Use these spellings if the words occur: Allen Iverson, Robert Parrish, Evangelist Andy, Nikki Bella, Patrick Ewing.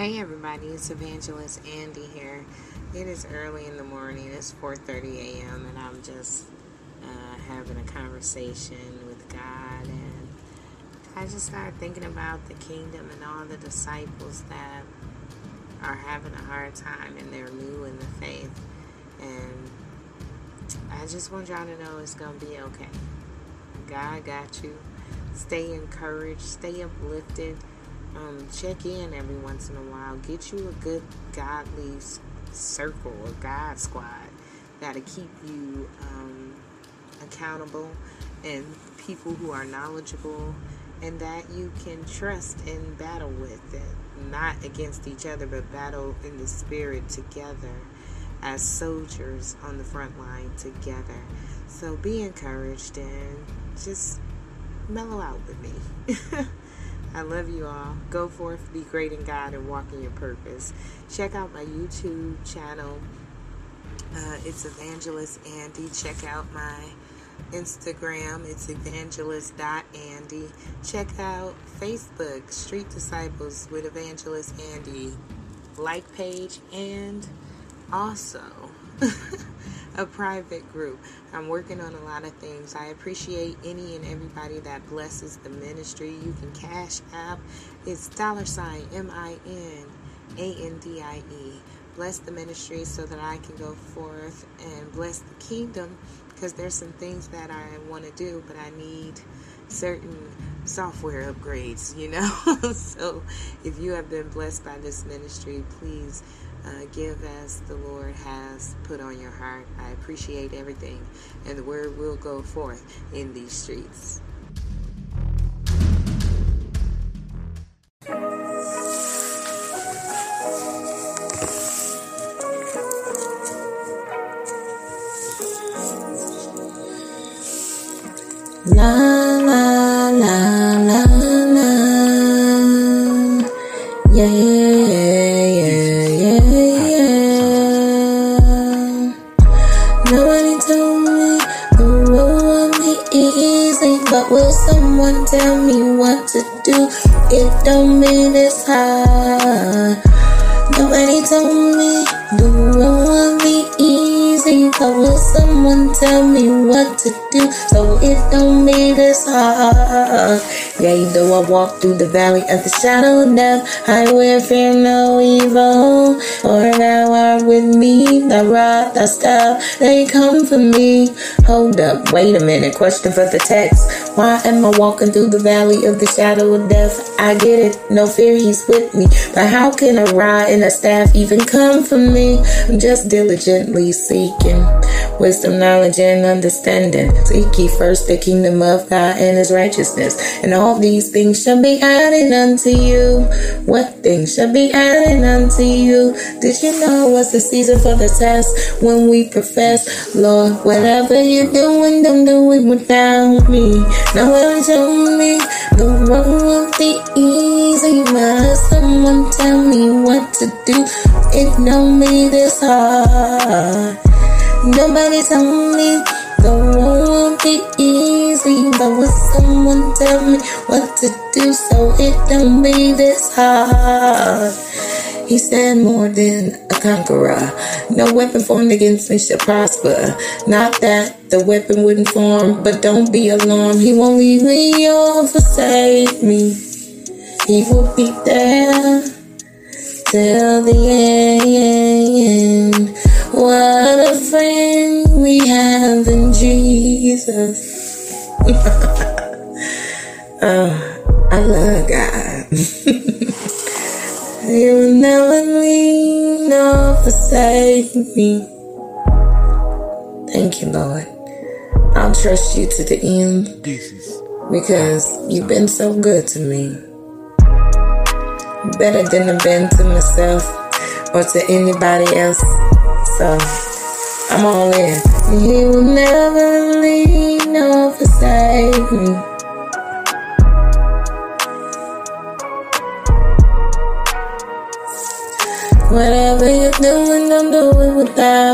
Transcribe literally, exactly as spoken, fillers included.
Hey everybody, it's Evangelist Andy here. It is early in the morning. It's four thirty a.m. and I'm just uh, having a conversation with God, and I just started thinking about the kingdom and all the disciples that are having a hard time and they're new in the faith. And I just want y'all to know it's going to be okay. God got you. Stay encouraged. Stay uplifted. Um, check in every once in a while. Get you a good godly circle, a God squad that'll keep you um, accountable, and people who are knowledgeable and that you can trust and battle with it. Not against each other, but battle in the spirit together as soldiers on the front line together. So be encouraged and just mellow out with me. I love you all. Go forth, be great in God, and walk in your purpose. Check out my YouTube channel. Uh, it's Evangelist Andy. Check out my Instagram. It's evangelist dot andy. Check out Facebook, Street Disciples with Evangelist Andy. Like page, and also a private group. I'm working on a lot of things. I appreciate any and everybody that blesses the ministry. You can cash app. It's dollar sign M I N A N D I E. Bless the ministry so that I can go forth and bless the kingdom, because there's some things that I want to do, but I need certain software upgrades, you know. So if you have been blessed by this ministry, please Uh, give as the Lord has put on your heart. I appreciate everything, and the word will go forth in these streets. La la la la la. Yeah, yeah, yeah. But will someone tell me what to do? It don't mean it's hard. Nobody told me the road would be easy. But will someone tell me what to do? So it don't mean it's hard. Yea, though I walk through the valley of the shadow of death, I will fear no evil. For thou art with me, thy rod, thy staff, they comfort me. Hold up, wait a minute, question for the text. Why am I walking through the valley of the shadow of death? I get it, no fear, he's with me. But how can a rod and a staff even comfort me? I'm just diligently seeking wisdom, knowledge, and understanding. Seek ye first the kingdom of God and his righteousness, and all All these things shall be added unto you. What things shall be added unto you? Did you know what's the season for the test? When we profess, Lord, whatever you're doing, don't do it without me. No one told me the road will be easy. But someone tell me what to do. It don't be this hard. Nobody told me the road will be easy, but will someone tell me what to do so it don't be this hard? He said more than a conqueror. No weapon formed against me shall prosper. Not that the weapon wouldn't form, but don't be alarmed. He won't leave me or forsake me. He will be there till the end. What a friend we have in Jesus. Oh, I love God. He will never leave nor forsake me. Thank you, Lord. I'll trust you to the end, because you've been so good to me. Better than I've been to myself or to anybody else. So, I'm all in. He will never leave nor forsake me. Whatever you're doing, I'm doing without